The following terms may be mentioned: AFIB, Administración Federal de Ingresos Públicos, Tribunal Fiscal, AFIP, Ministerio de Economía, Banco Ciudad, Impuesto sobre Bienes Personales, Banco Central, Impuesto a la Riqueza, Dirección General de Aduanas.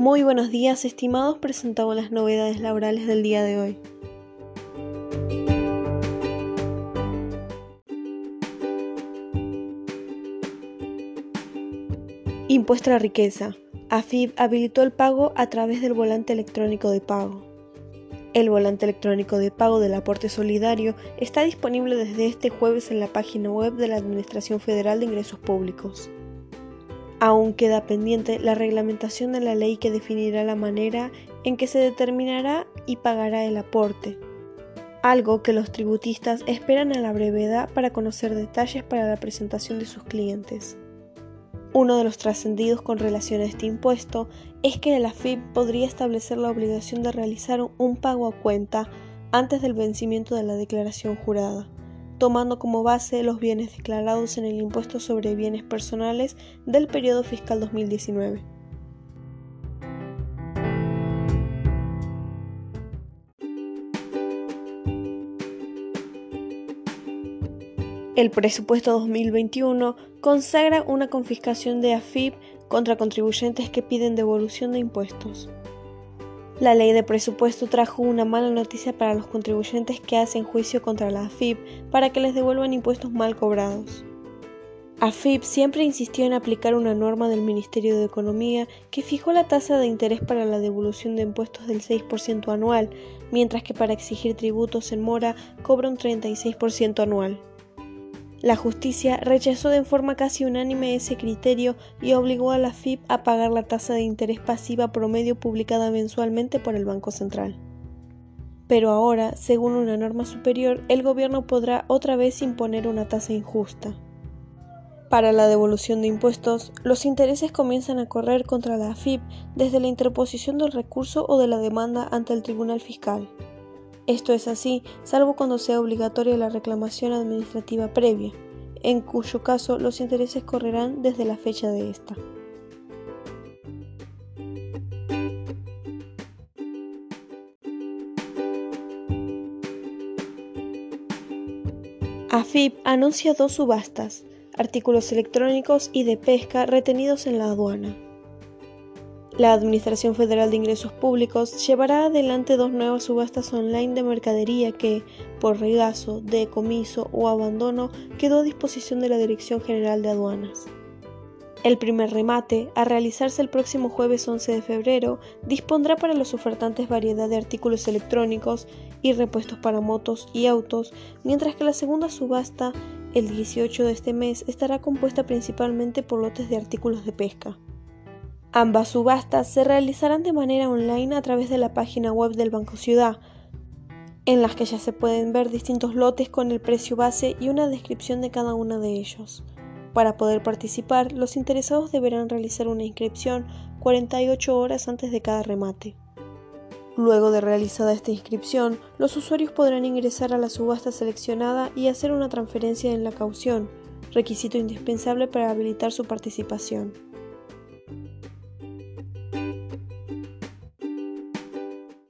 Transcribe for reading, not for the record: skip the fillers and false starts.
Muy buenos días, estimados. Presentamos las novedades laborales del día de hoy. Impuesto a la riqueza. AFIB habilitó el pago a través del volante electrónico de pago. El volante electrónico de pago del aporte solidario está disponible desde este jueves en la página web de la Administración Federal de Ingresos Públicos. Aún queda pendiente la reglamentación de la ley que definirá la manera en que se determinará y pagará el aporte, algo que los tributistas esperan a la brevedad para conocer detalles para la presentación de sus clientes. Uno de los trascendidos con relación a este impuesto es que la AFIP podría establecer la obligación de realizar un pago a cuenta antes del vencimiento de la declaración jurada, tomando como base los bienes declarados en el Impuesto sobre Bienes Personales del periodo fiscal 2019. El presupuesto 2021 consagra una confiscación de AFIP contra contribuyentes que piden devolución de impuestos. La ley de presupuesto trajo una mala noticia para los contribuyentes que hacen juicio contra la AFIP para que les devuelvan impuestos mal cobrados. AFIP siempre insistió en aplicar una norma del Ministerio de Economía que fijó la tasa de interés para la devolución de impuestos del 6% anual, mientras que para exigir tributos en mora cobra un 36% anual. La justicia rechazó de forma casi unánime ese criterio y obligó a la AFIP a pagar la tasa de interés pasiva promedio publicada mensualmente por el Banco Central. Pero ahora, según una norma superior, el gobierno podrá otra vez imponer una tasa injusta. Para la devolución de impuestos, los intereses comienzan a correr contra la AFIP desde la interposición del recurso o de la demanda ante el Tribunal Fiscal. Esto es así, salvo cuando sea obligatoria la reclamación administrativa previa, en cuyo caso los intereses correrán desde la fecha de esta. AFIP anuncia 2 subastas, artículos electrónicos y de pesca retenidos en la aduana. La Administración Federal de Ingresos Públicos llevará adelante 2 nuevas subastas online de mercadería que, por regazo, decomiso o abandono, quedó a disposición de la Dirección General de Aduanas. El primer remate, a realizarse el próximo jueves 11 de febrero, dispondrá para los ofertantes variedad de artículos electrónicos y repuestos para motos y autos, mientras que la segunda subasta, el 18 de este mes, estará compuesta principalmente por lotes de artículos de pesca. Ambas subastas se realizarán de manera online a través de la página web del Banco Ciudad, en las que ya se pueden ver distintos lotes con el precio base y una descripción de cada uno de ellos. Para poder participar, los interesados deberán realizar una inscripción 48 horas antes de cada remate. Luego de realizada esta inscripción, los usuarios podrán ingresar a la subasta seleccionada y hacer una transferencia en la caución, requisito indispensable para habilitar su participación.